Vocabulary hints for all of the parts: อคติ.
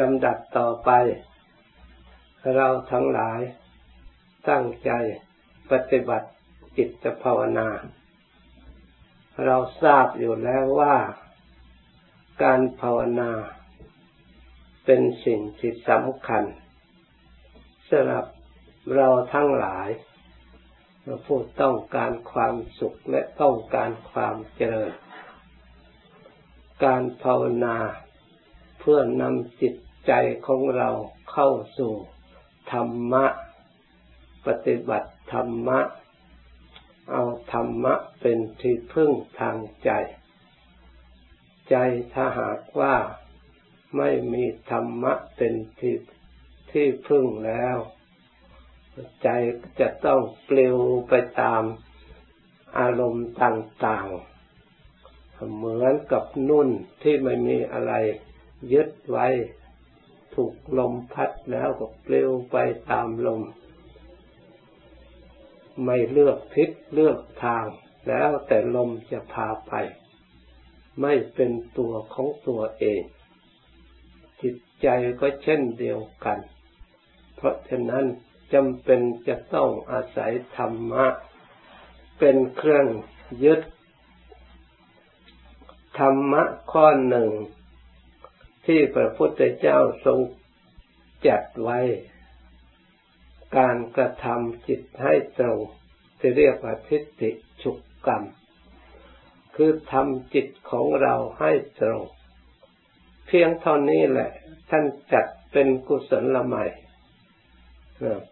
ลำดับต่อไปเราทั้งหลายตั้งใจปฏิบัติจิตภาวนาเราทราบอยู่แล้วว่าการภาวนาเป็นสิ่งที่สำคัญสำหรับเราทั้งหลายเราพูดต้องการความสุขและต้องการความเจริญการภาวนาเพื่อนำจิตใจของเราเข้าสู่ธรรมะปฏิบัติธรรมะเอาธรรมะเป็นที่พึ่งทางใจใจถ้าหากว่าไม่มีธรรมะเป็นที่พึ่งแล้วใจจะต้องปลิวไปตามอารมณ์ต่างๆเหมือนกับนุ่นที่ไม่มีอะไรยึดไว้ถูกลมพัดแล้วก็ปลิวไปตามลมไม่เลือกทิศเลือกทางแล้วแต่ลมจะพาไปไม่เป็นตัวของตัวเองจิตใจก็เช่นเดียวกันเพราะฉะนั้นจำเป็นจะต้องอาศัยธรรมะเป็นเครื่องยึดธรรมะข้อหนึ่งที่พระพุทธเจ้าทรงจัดไว้การกระทำจิตให้ตรงที่เรียกว่าทิฏฐิฉุกกรรมคือทำจิตของเราให้ตรงเพียงเท่านี้แหละท่านจัดเป็นกุศลใหม่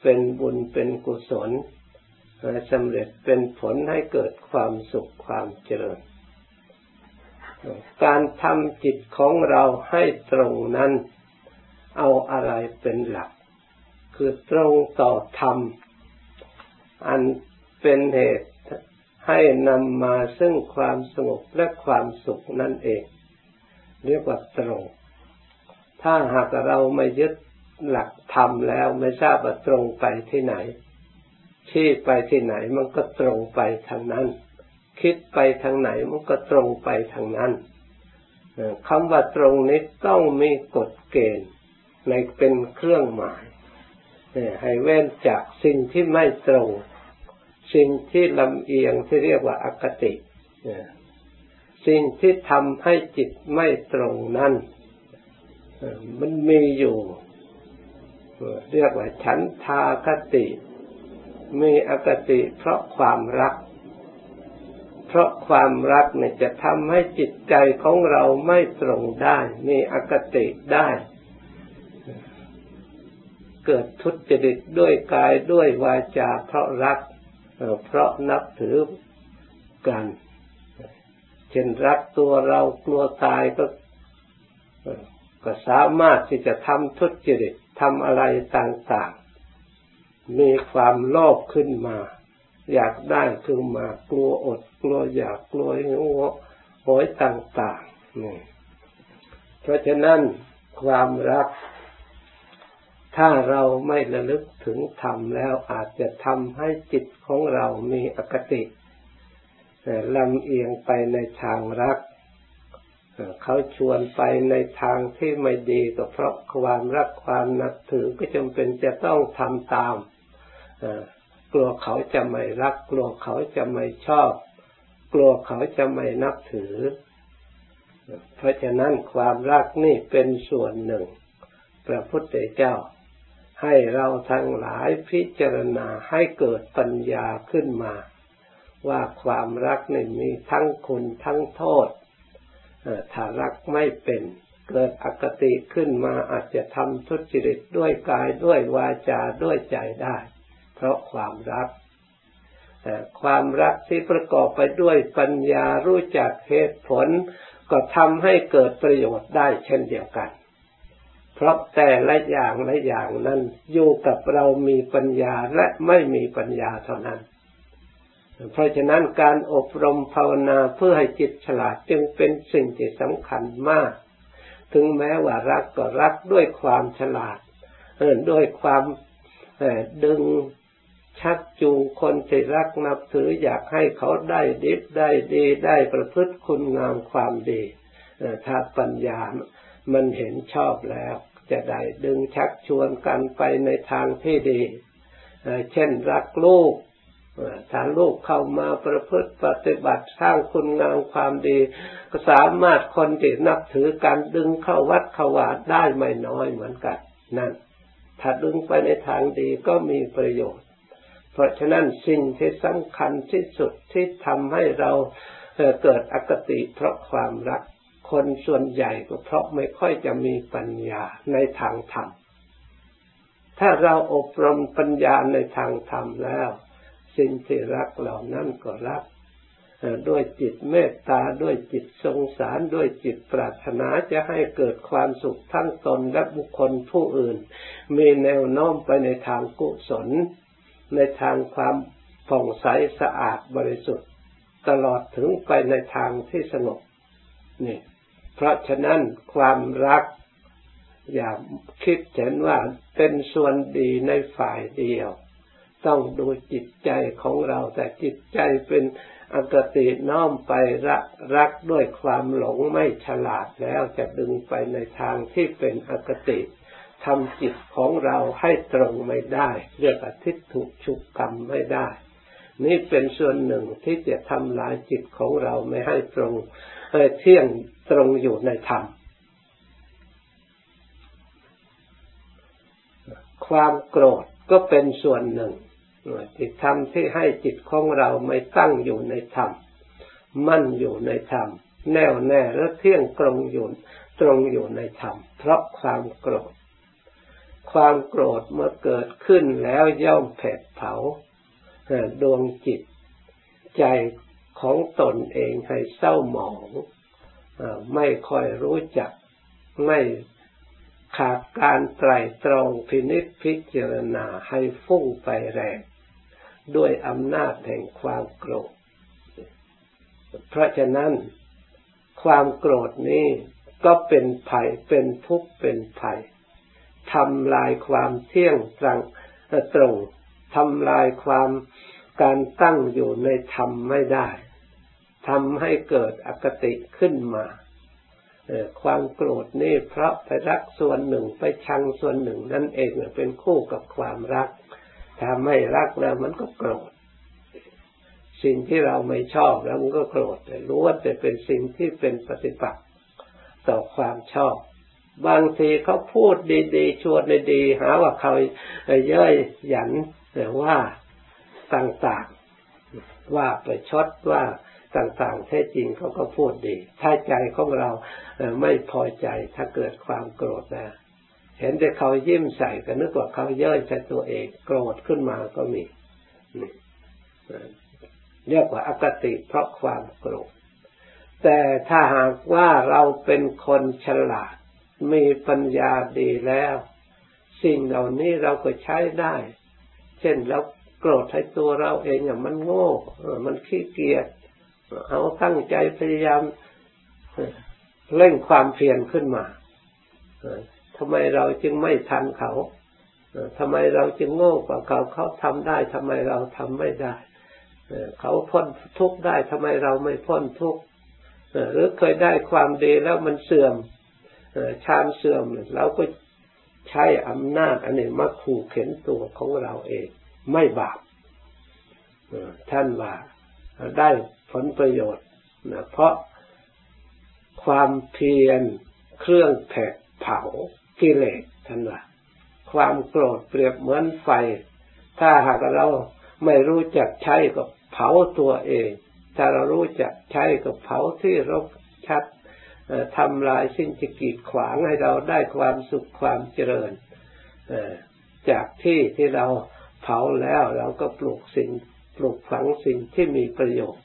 เป็นบุญเป็นกุศลสำเร็จเป็นผลให้เกิดความสุขความเจริญการทำจิตของเราให้ตรงนั้นเอาอะไรเป็นหลักคือตรงต่อธรรมอันเป็นเหตุให้นำมาซึ่งความสงบและความสุขนั่นเองเรียกว่าตรงถ้าหากเราไม่ยึดหลักธรรมแล้วไม่ทราบว่าตรงไปที่ไหนชี้ไปที่ไหนมันก็ตรงไปทางนั้นคิดไปทางไหนมันก็ตรงไปทางนั้นคำว่าตรงนี้ต้องมีกฎเกณฑ์ในเป็นเครื่องหมายให้เว้นจากสิ่งที่ไม่ตรงสิ่งที่ลำเอียงที่เรียกว่าอคติสิ่งที่ทำให้จิตไม่ตรงนั้นมันมีอยู่เรียกว่าฉันทาคติมีอคติเพราะความรักเพราะความรักเนี่ยจะทำให้จิตใจของเราไม่ตรงได้มีอคติได้เกิดทุจริตด้วยกายด้วยวาจาเพราะรักเพราะนับถือกันเช่นรักตัวเรากลัวตายก็สามารถที่จะทำทุจริตทำอะไรต่างๆมีความโลภขึ้นมาอยากได้ขึ้นมากลัวอดกลัวอยากกลัวหิวโหยต่างๆนี่เพราะฉะนั้นความรักถ้าเราไม่ระลึกถึงธรรมแล้วอาจจะทำให้จิตของเรามีอคติลำเอียงไปในทางรักเขาชวนไปในทางที่ไม่ดีก็เพราะความรักความนับถือก็จำเป็นจะต้องทำตามกลัวเขาจะไม่รักกลัวเขาจะไม่ชอบกลัวเขาจะไม่นับถือเพราะฉะนั้นความรักนี่เป็นส่วนหนึ่งพระพุทธเจ้าให้เราทั้งหลายพิจารณาให้เกิดปัญญาขึ้นมาว่าความรักนี่มีทั้งคุณทั้งโทษถ้ารักไม่เป็นเกิดอคติขึ้นมาอาจจะทำทุจริตด้วยกายด้วยวาจาด้วยใจได้เพราะความรักความรักที่ประกอบไปด้วยปัญญารู้จักเหตุผลก็ทำให้เกิดประโยชน์ได้เช่นเดียวกันเพราะแต่ละอย่างละอย่างนั้นอยู่กับเรามีปัญญาและไม่มีปัญญาเท่านั้นเพราะฉะนั้นการอบรมภาวนาเพื่อให้จิตฉลาดจึงเป็นสิ่งที่สำคัญมากถึงแม้ว่ารักก็รักด้วยความฉลาดด้วยความดึงชักจูงคนที่รักนับถืออยากให้เขาได้ดีได้ประพฤติคุณงามความดีถ้าปัญญามันเห็นชอบแล้ว จะได้ดึงชักชวนกันไปในทางที่ดีเช่นรักลูกถ้าลูกเข้ามาประพฤติปฏิบัติสร้างคุณงามความดีก็สามารถคนที่นับถือการดึงเข้าวัดเข้าวาได้ไม่น้อยเหมือนกันนั่นถ้าดึงไปในทางดีก็มีประโยชน์เพราะฉะนั้นสิ่งที่สำคัญที่สุดที่ทำให้เราเกิดอคติเพราะความรักคนส่วนใหญ่ก็เพราะไม่ค่อยจะมีปัญญาในทางธรรมถ้าเราอบรมปัญญาในทางธรรมแล้วสิ่งที่รักเหล่านั้นก็รักด้วยจิตเมตตาด้วยจิตสงสารด้วยจิตปรารถนาจะให้เกิดความสุขทั้งตนและบุคคลผู้อื่นมีแนวโน้มไปในทางกุศลในทางความผ่องใสสะอาดบริสุทธิ์ตลอดถึงไปในทางที่สงบนี่เพราะฉะนั้นความรักอย่าคิดเห็นว่าเป็นส่วนดีในฝ่ายเดียวต้องดูจิตใจของเราแต่จิตใจเป็นอคติน้อมไปรักด้วยความหลงไม่ฉลาดแล้วจะดึงไปในทางที่เป็นอคติทำจิตของเราให้ตรงไม่ได้เรียกว่าทิฏฐุชุกกรรมไม่ได้นี่เป็นส่วนหนึ่งที่จะทำลายจิตของเราไม่ให้ตรงเที่ยงตรงอยู่ในธรรมความโกรธก็เป็นส่วนหนึ่งที่ทำที่ให้จิตของเราไม่ตั้งอยู่ในธรรมมั่นอยู่ในธรรมแน่วแน่และเที่ยงตรงอยู่ในธรรมเพราะความโกรธความโกรธเมื่อเกิดขึ้นแล้วย่อมเผดเผาดวงจิตใจของตนเองให้เศร้าหมองไม่ค่อยรู้จักไม่ขาดการไตร่ตรองพินิจพิจารณาให้ฟุ้งไปแรงด้วยอำนาจแห่งความโกรธเพราะฉะนั้นความโกรธนี้ก็เป็นภัยเป็นทุกข์เป็นภัยทำลายความเที่ยงตรงทำลายความการตั้งอยู่ในธรรมไม่ได้ทำให้เกิดอคติขึ้นมาความโกรธนี่เพราะไปรักส่วนหนึ่งไปชังส่วนหนึ่งนั่นเองเป็นคู่กับความรักถ้าไม่รักแล้วมันก็โกรธสิ่งที่เราไม่ชอบแล้วมันก็โกรธแต่รู้ว่าจะเป็นสิ่งที่เป็นปฏิปักษ์ต่อความชอบบางทีเขาพูดดีๆชวนดีหาว่าเขาเย้ยหยันแต่ว่าต่างๆว่าประชดว่าต่างๆแท้จริงเขาก็พูดดีถ้าใจของเราไม่พอใจถ้าเกิดความโกรธนะเห็นแต่เขายิ้มใส่ก็นึกว่าเขาเย้ยใส่ตัวเองโกรธขึ้นมาก็มีเรียกว่าอคติเพราะความโกรธแต่ถ้าหากว่าเราเป็นคนฉลาดมีปัญญาดีแล้วสิ่งเหล่านี้เราก็ใช้ได้เช่นเราโกรธให้ตัวเราเองอ่ะมันโง่มันขี้เกียจเอาตั้งใจพยายามเร่งความเพียรขึ้นมาทำไมเราจึงไม่ทันเขาทำไมเราจึงโง่กว่าเขาเขาทำได้ทำไมเราทำไม่ได้เขาพ้นทุกข์ได้ทำไมเราไม่พ้นทุกข์หรือเคยได้ความดีแล้วมันเสื่อมชามเสื่อมเราก็ใช้อำนาจอันนี้มาขู่เข็นตัวของเราเองไม่บาปท่านว่าได้ผลประโยชน์นะเพราะความเพียรเครื่องแผดเผากิเลสท่านว่าความโกรธเปรียบเหมือนไฟถ้าหากเราไม่รู้จักใช้ก็เผาตัวเองถ้าเรารู้จักใช้ก็เผาที่รกชัดทำลายสิ่งที่กีดขวางให้เราได้ความสุขความเจริญจากที่เราเผาแล้วเราก็ปลูกฝังสิ่งที่มีประโยชน์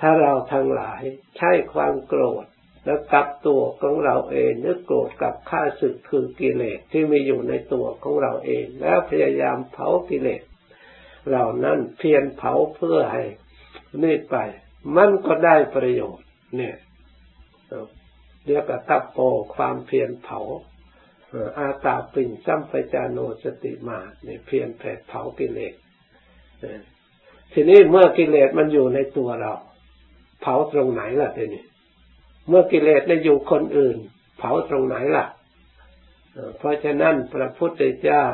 ถ้าเราทั้งหลายใช้ความโกรธและกับตัวของเราเองนึกโกรธกับข้าศึกคือกิเลสที่มีอยู่ในตัวของเราเองแล้วพยายามเผากิเลสเหล่านั้นเพียรเผาเพื่อให้นี่ไปมันก็ได้ประโยชน์เนี่ยเรียกว่าตัปโปความเพียรเผาอาตาปิญสัมปจาโนสติมาเนี่ยเพียรแผดเผากิเลสทีนี้เมื่อกิเลสมันอยู่ในตัวเราเผาตรงไหนล่ะทีนี้เมื่อกิเลสได้อยู่คนอื่นเผาตรงไหนล่ะ เพราะฉะนั้นพระพุทธเจ้า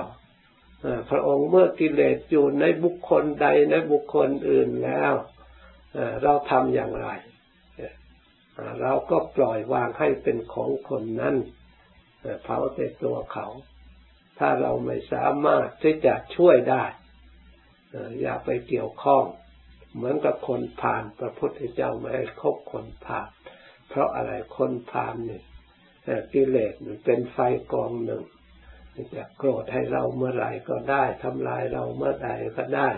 พระองค์เมื่อกิเลสอยู่ในบุคคลใดในบุคคลอื่นแล้วเราทำอย่างไรเราก็ปล่อยวางให้เป็นของคนนั้นเผาแต่ตัวเขาถ้าเราไม่สามารถที่จะช่วยได้อย่าไปเกี่ยวข้องเหมือนกับคนพาลพระพุทธเจ้าไม่ให้คบคนพาลเพราะอะไรคนพาลเนี่ยกิเลสมันเป็นไฟกองหนึ่งจะโกรธให้เราเมื่อไหร่ก็ได้ทำลายเราเมื่อใดก็ได้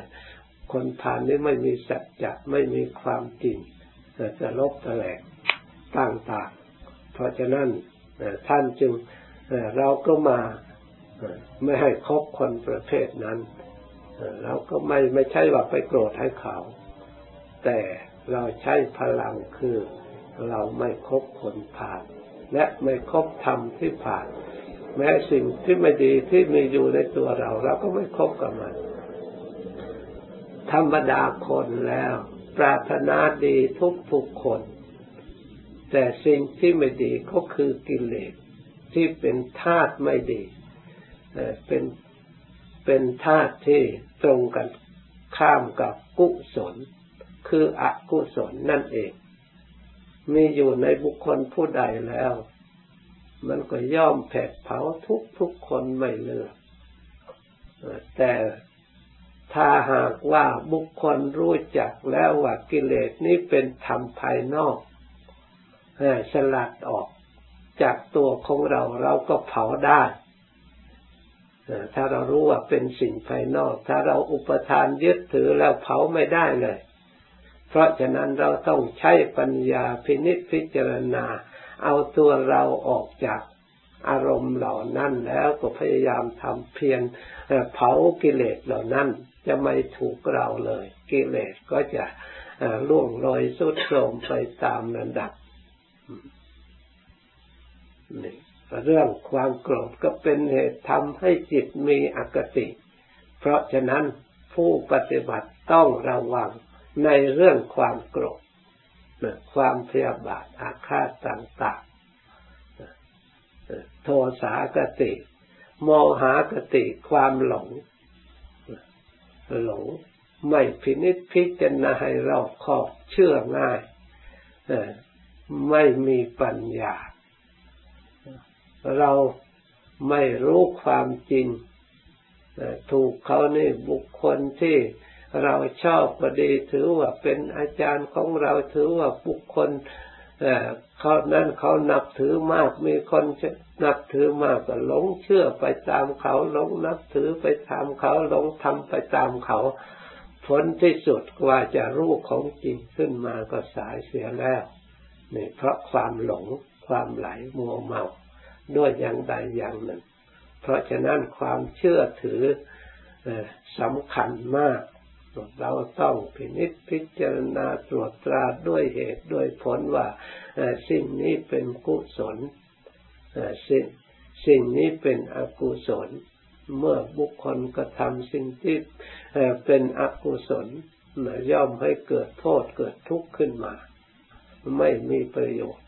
คนพาลนี่ไม่มีสัจจะไม่มีความจริงจะลบแหลกต่างๆเพราะฉะนั้นท่านจึงเราก็มาไม่ให้คบคนประเภทนั้นเราก็ไม่ใช่ว่าไปโกรธให้เขาแต่เราใช้พลังคือเราไม่คบคนผ่านและไม่คบธรรมที่ผ่านแม้สิ่งที่ไม่ดีที่มีอยู่ในตัวเราเราก็ไม่คบกับมันธรรมดาคนแล้วปรารถนาดีทุกคนแต่สิ่งที่ไม่ดีก็คือกิเลสที่เป็นธาตุไม่ดีเป็นธาตุที่ตรงกันข้ามกับกุศลคืออกุศลนั่นเองมีอยู่ในบุคคลผู้ใดแล้วมันก็ย่อมแผดเผาทุกคนไม่เลือกแต่ถ้าหากว่าบุคคลรู้จักแล้วว่ากิเลสนี้เป็นธรรมภายนอกสลัดออกจากตัวของเราเราก็เผาได้ถ้าเรารู้ว่าเป็นสิ่งภายนอกถ้าเราอุปทานยึดถือแล้วเผาไม่ได้เลยเพราะฉะนั้นเราต้องใช้ปัญญาพินิจพิจารณาเอาตัวเราออกจากอารมณ์เหล่านั้นแล้วก็พยายามทำเพียรเผากิเลสเหล่านั้นจะไม่ถูกเราเลยกิเลสก็จะล่วงลอยสุดโทรมไปตามลำดับนี่เรื่องความโกรธก็เป็นเหตุทำให้จิตมีอคติเพราะฉะนั้นผู้ปฏิบัติต้องระวังในเรื่องความโกรธความพยาบาทอาฆาตต่างๆโทสาคติโมหคติความหลงไม่พินิจพิจารณาให้รอบคอบเชื่อง่ายไม่มีปัญญาเราไม่รู้ความจริงถูกเขาในบุคคลที่เราชอบก็ดีถือว่าเป็นอาจารย์ของเราถือว่าบุคคลเขานั้นเขานับถือมากมีคนนับถือมากก็หลงเชื่อไปตามเขาหลงนับถือไปตามเขาหลงทำไปตามเขาผลที่สุดกว่าจะรู้ของจริงขึ้นมาก็สายเสียแล้วนี่เพราะความหลงความไหลมัวเมาด้วยอย่างใดอย่างหนึ่งเพราะฉะนั้นความเชื่อถือสำคัญมากเราต้องพินิจพิจารณาตรวจตราด้วยเหตุด้วยผลว่าสิ่งนี้เป็นกุศลสิ่งนี้เป็นอกุศลเมื่อบุคคลกระทำสิ่งที่เป็นอกุศลย่อมให้เกิดโทษเกิดทุกข์ขึ้นมาไม่มีประโยชน์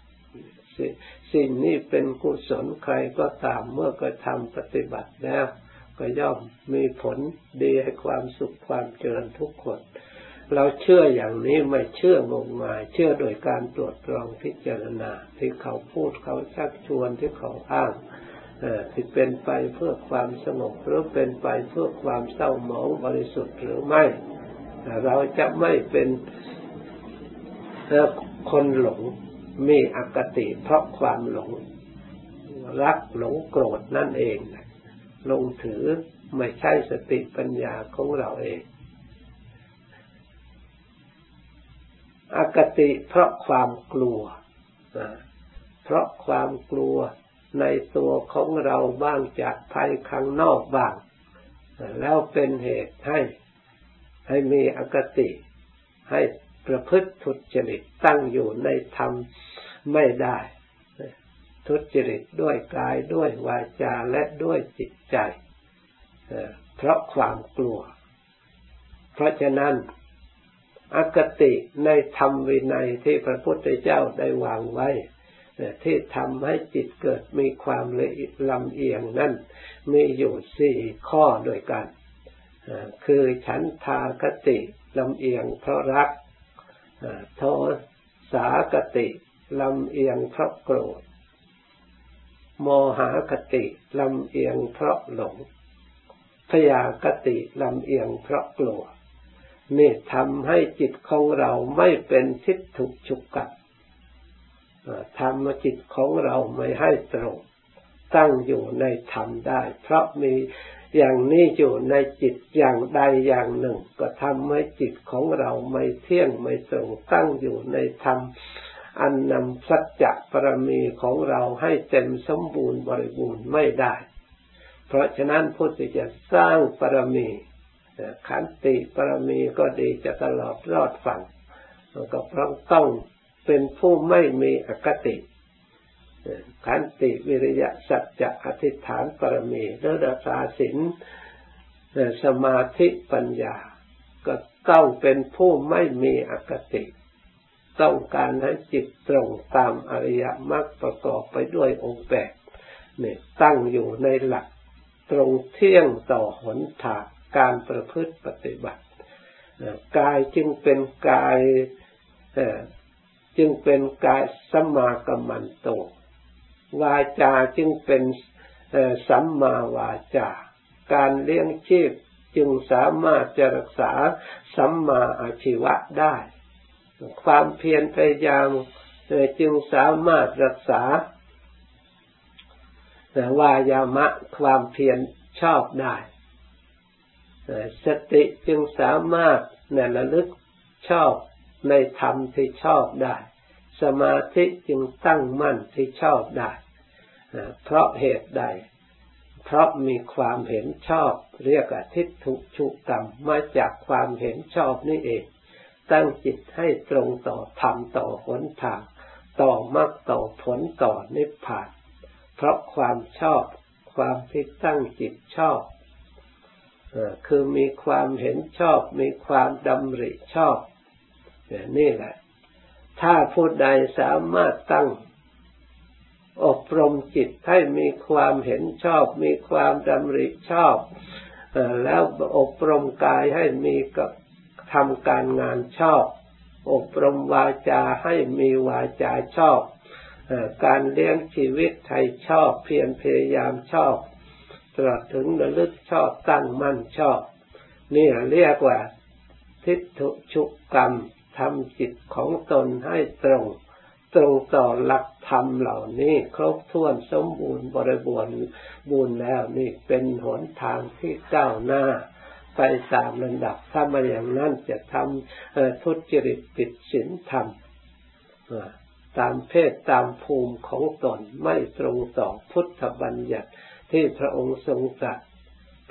สิ่งนี้เป็นกุศลใครก็ตามเมื่อกระทำปฏิบัติแล้วก็ย่อมมีผลดีให้ความสุขความเจริญทุกคนเราเชื่ออย่างนี้ไม่เชื่องมงายเชื่อโดยการตรวจตรองพิจารณาที่เขาพูดเขาชักชวนที่เขาอ้างที่เป็นไปเพื่อความสงบหรือเป็นไปเพื่อความเศร้าหมองบริสุทธิ์หรือไม่เราจะไม่เป็นคนหลงมีอคติเพราะความหลงรักหลงโกรธนั่นเองลงถือไม่ใช่สติปัญญาของเราเองอคติเพราะความกลัวเพราะความกลัวในตัวของเราบ้างจากภัยข้างนอกบ้างแล้วเป็นเหตุให้มีอคติให้ประพฤติทุจริตตั้งอยู่ในธรรมไม่ได้ทุจริตด้วยกายด้วยวาจาและด้วยจิตใจเพราะความกลัวเพราะฉะนั้นอคติในธรรมวินัยที่พระพุทธเจ้าได้วางไว้ ที่ทำให้จิตเกิดมีความลำเอียงนั้นมีอยู่4ข้อด้วยกันคือฉันทากติลำเอียงเพราะรักโทสากติลำเอียงเพราะโกรธโมหคติลำเอียงเพราะหลงพยาคติลำเอียงเพราะกลัวนี่ทำให้จิตของเราไม่เป็นทิฏฐิฉุกกัดทำให้จิตของเราไม่ให้ตรงตั้งอยู่ในธรรมได้เพราะมีอย่างนี้อยู่ในจิตอย่างใดอย่างหนึ่งก็ทำให้จิตของเราไม่เที่ยงไม่ตรงตั้งอยู่ในธรรมอันนำสัจจะปรมีของเราให้เต็มสมบูรณ์บริบูรณ์ไม่ได้เพราะฉะนั้นผู้ที่จะสร้างปรมีขันติปรมีก็ดีจะตลอดรอดฝั่งก็เพราะต้องเป็นผู้ไม่มีอคติขันติวิริยะสัจจะอธิษฐานปรมีและรักษาศีลสมาธิปัญญาก็ต้องเป็นผู้ไม่มีอคติต้องการให้จิตตรงตามอริยมรรคประกอบไปด้วยองค์แปดเนี่ยตั้งอยู่ในหลักตรงเที่ยงต่อหนทางการประพฤติปฏิบัติกายจึงเป็นกายสัมมากัมมันโตวาจาจึงเป็นสัมมาวาจาการเลี้ยงชีพจึงสามารถจะรักษาสัมมาอาชีวะได้ความเพียรพยายามจึงสามารถรักษาวายามะความเพียรชอบได้สติจึงสามารถระลึกชอบในธรรมที่ชอบได้สมาธิจึงตั้งมั่นที่ชอบได้เพราะเหตุใดเพราะมีความเห็นชอบเรียกว่าทิฏฐิชุกรรมมาจากความเห็นชอบนี่เองตั้งจิตให้ตรงต่อธรรมต่อหนทางต่อมรรคต่อผลต่อนิพพานเพราะความชอบความที่ตั้งจิตชอบคือมีความเห็นชอบมีความดำริชอบนี่แหละถ้าผู้ใดสามารถตั้งอบรมจิตให้มีความเห็นชอบมีความดำริชอบแล้วอบรมกายให้มีกับทำการงานชอบอบรมวาจาให้มีวาจาชอบการเลี้ยงชีวิตให้ชอบเพียรพยายามชอบตลอดถึงระลึกชอบตั้งมั่นชอบนี่เรียกว่าทิฏฐิชุกรรมทำจิตของตนให้ตรงต่อหลักธรรมเหล่านี้ครบถ้วนสมบูรณ์บริบูรณ์แล้วนี่เป็นหนทางที่ก้าวหน้าไปตามลำดับถ้ามาอย่างนั้นจะทำทุจริตผิดศีลธรรมตามเพศตามภูมิของตนไม่ตรงต่อพุทธบัญญัติที่พระองค์ทรงตรัส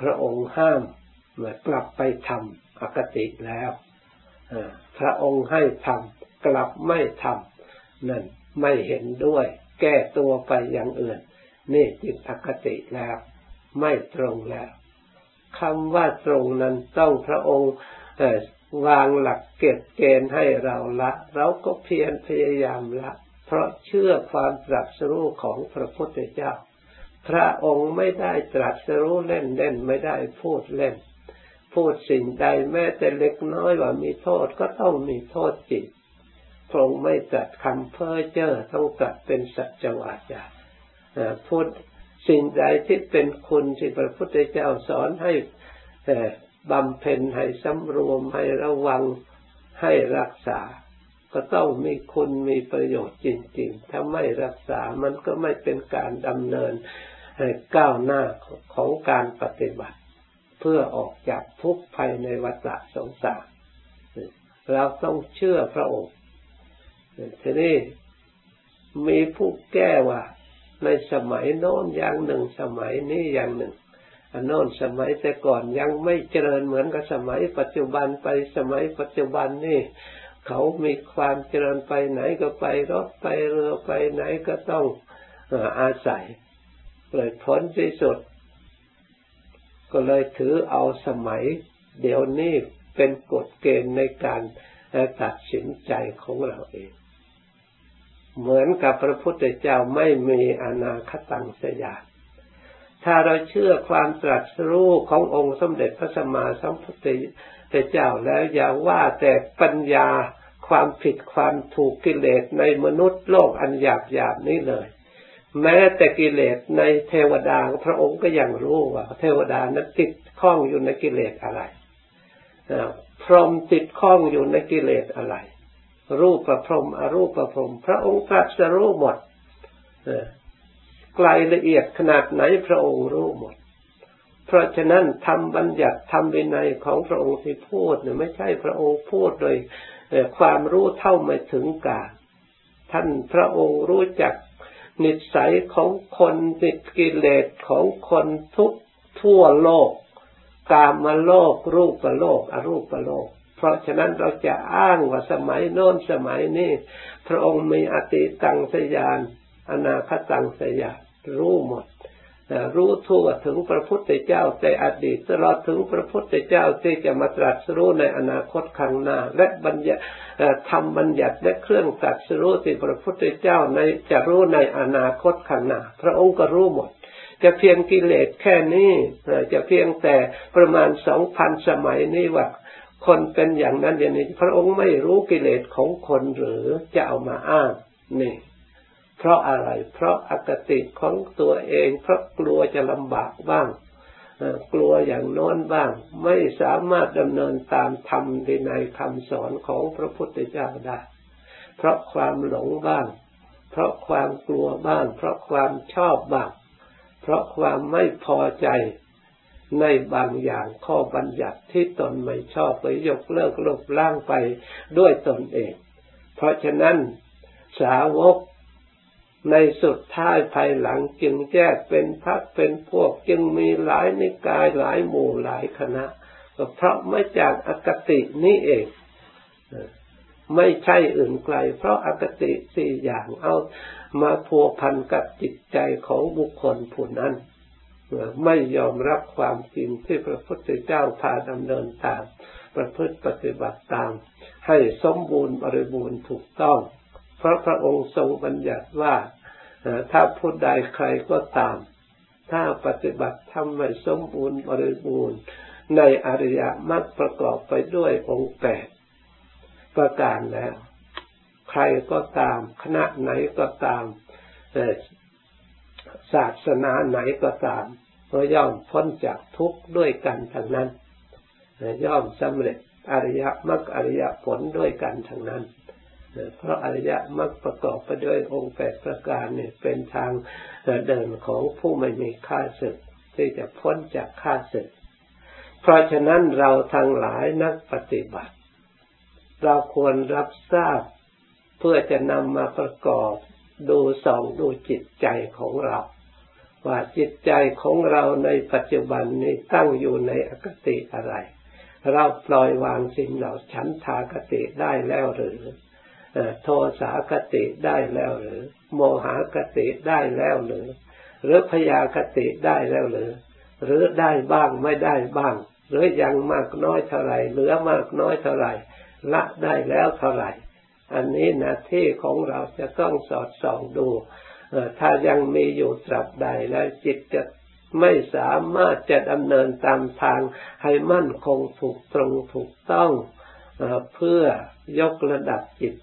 พระองค์ห้ามกลับไปทำอคติแล้วพระองค์ให้ทำกลับไม่ทำนั่นไม่เห็นด้วยแก้ตัวไปอย่างอื่นนี่จิตอคติแล้วไม่ตรงแล้วคำว่าตรงนั้นต้องพระองค์วางหลักเกณฑ์ให้เราละเราก็เพียรพยายามละเพราะเชื่อความตรัสรู้ของพระพุทธเจ้าพระองค์ไม่ได้ตรัสรู้เล่นๆไม่ได้พูดเล่นพูดสิ่งใดแม้แต่เล็กน้อยว่ามีโทษก็ต้องมีโทษจริงพระองค์ไม่ตรัสคำเพ้อเจ้อต้องตรัสเป็นสัจวาจาพูดสิ่งใดที่เป็นคุณที่พระพุทธเจ้าสอนให้บำเพ็ญให้สำรวมให้ระวังให้รักษาก็ต้องมีคุณมีประโยชน์จริงๆถ้าไม่รักษามันก็ไม่เป็นการดำเนินก้าวหน้าของการปฏิบัติเพื่อออกจากทุกข์ภายในวัฏสงสารเราต้องเชื่อพระองค์ทีนี้มีผู้แก้ว่าในสมัยโน้นอย่างหนึ่งสมัยนี้อย่างหนึ่งโน้นสมัยแต่ก่อนยังไม่เจริญเหมือนกับสมัยปัจจุบันไปสมัยปัจจุบันนี่เขามีความเจริญไปไหนก็ไปรถไปเรือไปไหนก็ต้องอาศัยเลยพ้นที่สุดก็เลยถือเอาสมัยเดี๋ยวนี้เป็นกฎเกณฑ์ในการตัดสินใจของเราเอง เหมือนกับพระพุทธเจ้าไม่มีอนาคตังสยามถ้าเราเชื่อความตรัสรู้ขององค์สมเด็จพระสัมมาสัมพุทธเจ้าแล้วอย่าว่าแต่ปัญญาความผิดความถูกกิเลสในมนุษย์โลกอันหยาบๆนี้เลยแม้แต่กิเลสในเทวดาพระองค์ก็ยังรู้ว่าเทวดานั้นติดข้องอยู่ในกิเลสอะไรพรหมติดข้องอยู่ในกิเลสอะไรรูปประพรหมอรูปประพรหมพระองค์ตรัสรู้หมดไกลละเอียดขนาดไหนพระองค์รู้หมดเพราะฉะนั้นธรรมบัญญัติธรรมวินัยของพระองค์ที่พูดเนี่ยไม่ใช่พระองค์พูดโดยความรู้เท่าไม่ถึงการท่านพระองค์รู้จักนิสัยของคนนิกิเลสของคนทุกทั่วโลกกามโลกรูปโลกอรูปโลกเพราะฉะนั้นเราจะอ้างว่าสมัยโน้นสมัยนี้พระองค์มีอติตังสยานอนาคตังสยานรู้หมดรู้ทั่วถึงพระพุทธเจ้าแต่อดีตตลอดถึงพระพุทธเจ้าที่จะมาตรัสรู้ในอนาคตข้างหน้าและบัญญัติธรรมบัญญัติและเครื่องตรัสรู้ที่พระพุทธเจ้าในจะรู้ในอนาคตข้างหน้าพระองค์ก็รู้หมดจะเพียงกิเลสแค่นี้จะเพียงแต่ประมาณ 2,000 สมัยนี้ว่าคนเป็นอย่างนั้นอย่างนี้พระองค์ไม่รู้กิเลสของคนหรือจะเอามาอ้างนี่เพราะอะไรเพราะอคติของตัวเองเพราะกลัวจะลำบากบ้างกลัวอย่างโน้นบ้างไม่สามารถดำเนินตามธรรมในคำสอนของพระพุทธเจ้าได้เพราะความหลงบ้างเพราะความกลัวบ้างเพราะความชอบบ้างเพราะความไม่พอใจในบางอย่างข้อบัญญัติที่ตนไม่ชอบไปยกเลิกลบล้างไปด้วยตนเองเพราะฉะนั้นสาวกในสุดท้ายภายหลังจึงแยกเป็นพรรคเป็นพวกจึงมีหลายนิกายหลายหมู่หลายคณะเพราะไม่จากอคตินี้เองไม่ใช่อื่นไกลเพราะอคติสี่อย่างเอามาพัวพันกับจิตใจของบุคคลผู้นั้นไม่ยอมรับความจริงที่พระพุทธเจ้าพาดำเนินตามประพฤติปฏิบัติตามให้สมบูรณ์บริบูรณ์ถูกต้องเพราะพระองค์ทรงบัญญัติว่าถ้าผู้ใดใครก็ตามถ้าปฏิบัติทำให้สมบูรณ์บริบูรณ์ในอริยมรรคประกอบไปด้วยองค์แปดประการแล้วใครก็ตามคณะไหนก็ตามศาสนาไหนก็ตามเราย่อมพ้นจากทุกข์ด้วยกันทั้งนั้นย่อมสำเร็จอริยมรรคอริยผลด้วยกันทั้งนั้นเพราะอริยมรรคประกอบไปด้วยองค์แปดประการเนี่ยเป็นทางเดินของผู้ไม่มีข้าศึกที่จะพ้นจากข้าศึกเพราะฉะนั้นเราทั้งหลายนักปฏิบัติเราควรรับทราบเพื่อจะนำมาประกอบดูส่องดูจิตใจของเราว่าจิตใจของเราในปัจจุบันนี้ตั้งอยู่ในอคติอะไรเราปล่อยวางสิ่งเหล่าฉันทาคติได้แล้วหรือโทสาคติได้แล้วหรือโมหคติได้แล้วหรือพยาคติได้แล้วหรือได้บ้างไม่ได้บ้างหรือยังมากน้อยเท่าไรเหลือมากน้อยเท่าไรละได้แล้วเท่าไรอันนี้หน้าที่ของเราจะต้องสอดส่องดูถ้ายังมีอยู่ตราบใดแล้วจิตจะไม่สามารถจะดำเนินตามทางให้มั่นคงถูกตรงถูกต้องเพื่อยกระดับจิต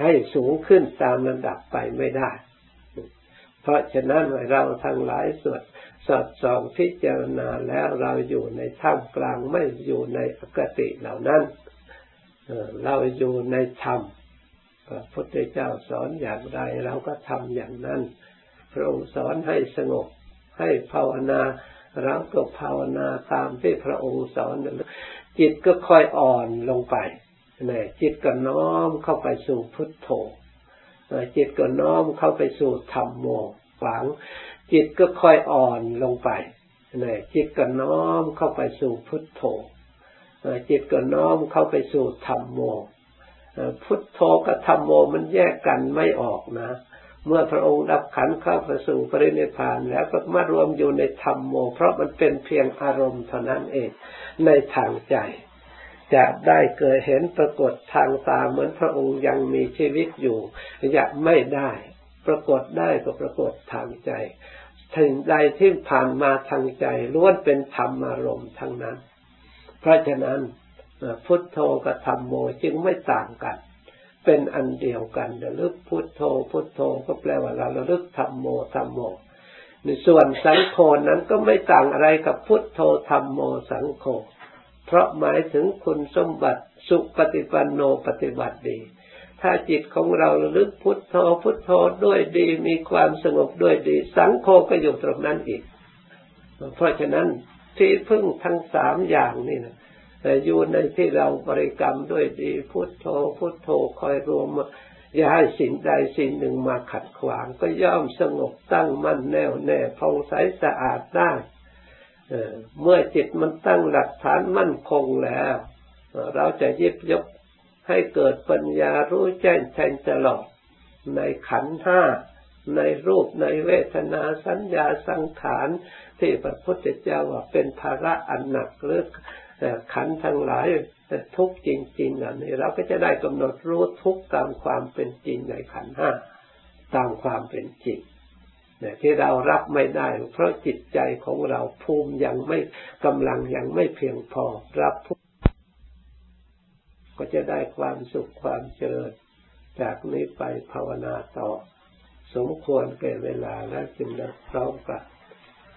ให้สูงขึ้นตามระดับไปไม่ได้เพราะฉะนั้นเราทั้งหลายส่วนสอดส่องพิจารณาแล้วเราอยู่ในท่ามกลางไม่อยู่ในอคติเหล่านั้นเราอยู่ในธรรมพระพุทธเจ้าสอนอย่างไรเราก็ทำอย่างนั้นพระองค์สอนให้สงบให้ภาวนาเราก็ภาวนาตามที่พระองค์สอนจิตก็ค่อยอ่อนลงไปนี่จิตก็น้อมเข้าไปสู่พุทโธจิตก็น้อมเข้าไปสู่ธัมโมฝังจิตก็ค่อยอ่อนลงไปนี่จิตก็น้อมเข้าไปสู่พุทโธจิตก็น้อมเข้าไปสู่ธัมโมพุทโธกับธัมโมมันแยกกันไม่ออกนะเมื่อพระองค์ดับขันธ์เข้าประสู่ปรินิพพานแล้วก็มารวมอยู่ในธัมโมเพราะมันเป็นเพียงอารมณ์เท่านั้นเองในทางใจ จะได้เกิดเห็นปรากฏทางตาเหมือนพระองค์ยังมีชีวิตอยู่จะไม่ได้ปรากฏได้ก็ปรากฏทางใจถึงใดที่ผ่านมาทางใจล้วนเป็นธรรมอารมณ์ทั้งนั้นเพราะฉะนั้นพุทโธกับธัมโมจึงไม่ต่างกันเป็นอันเดียวกันระลึกพุทโธพุทโธก็แปลว่าเราระลึกธัมโมธัมโมในส่วนสังโฆนั้นก็ไม่ต่างอะไรกับพุทโธธัมโมสังโฆเพราะหมายถึงคุณสมบัติสุปฏิปันโนปฏิบัติดีถ้าจิตของเราระลึกพุทโธพุทโธด้วยดีมีความสงบด้วยดีสังโฆก็อยู่ตรงนั้นอีกเพราะฉะนั้นที่พึ่งทั้งสามอย่างนี่นะอยู่ในที่เราบริกรรมด้วยดีพุทโธพุทโธคอยรวมอย่าให้สิ่งใดสิ่งหนึ่งมาขัดขวางก็ย่อมสงบตั้งมั่นแน่วแน่ผ่องใสสะอาดได้เมื่อจิตมันตั้งหลักฐานมั่นคงแล้วเราจะยิบยกให้เกิดปัญญารู้แจ้งแทงตลอดในขันธ์ห้าในรูปในเวทนาสัญญาสังขารที่พระพุทธเจ้าว่าเป็นภาระอันหนักหรือขันธ์ทั้งหลายทุกข์จริงๆนี่เราก็จะได้กำหนดรู้ทุกข์ตามความเป็นจริงในขันธ์ห้าตามความเป็นจริงที่เรารับไม่ได้เพราะจิตใจของเราภูมิยังไม่กำลังยังไม่เพียงพอรับทุกข์ก็จะได้ความสุขความเจริญจากนี้ไปภาวนาต่อสมควรแก่เวลาและจึงได้พร้อมกัน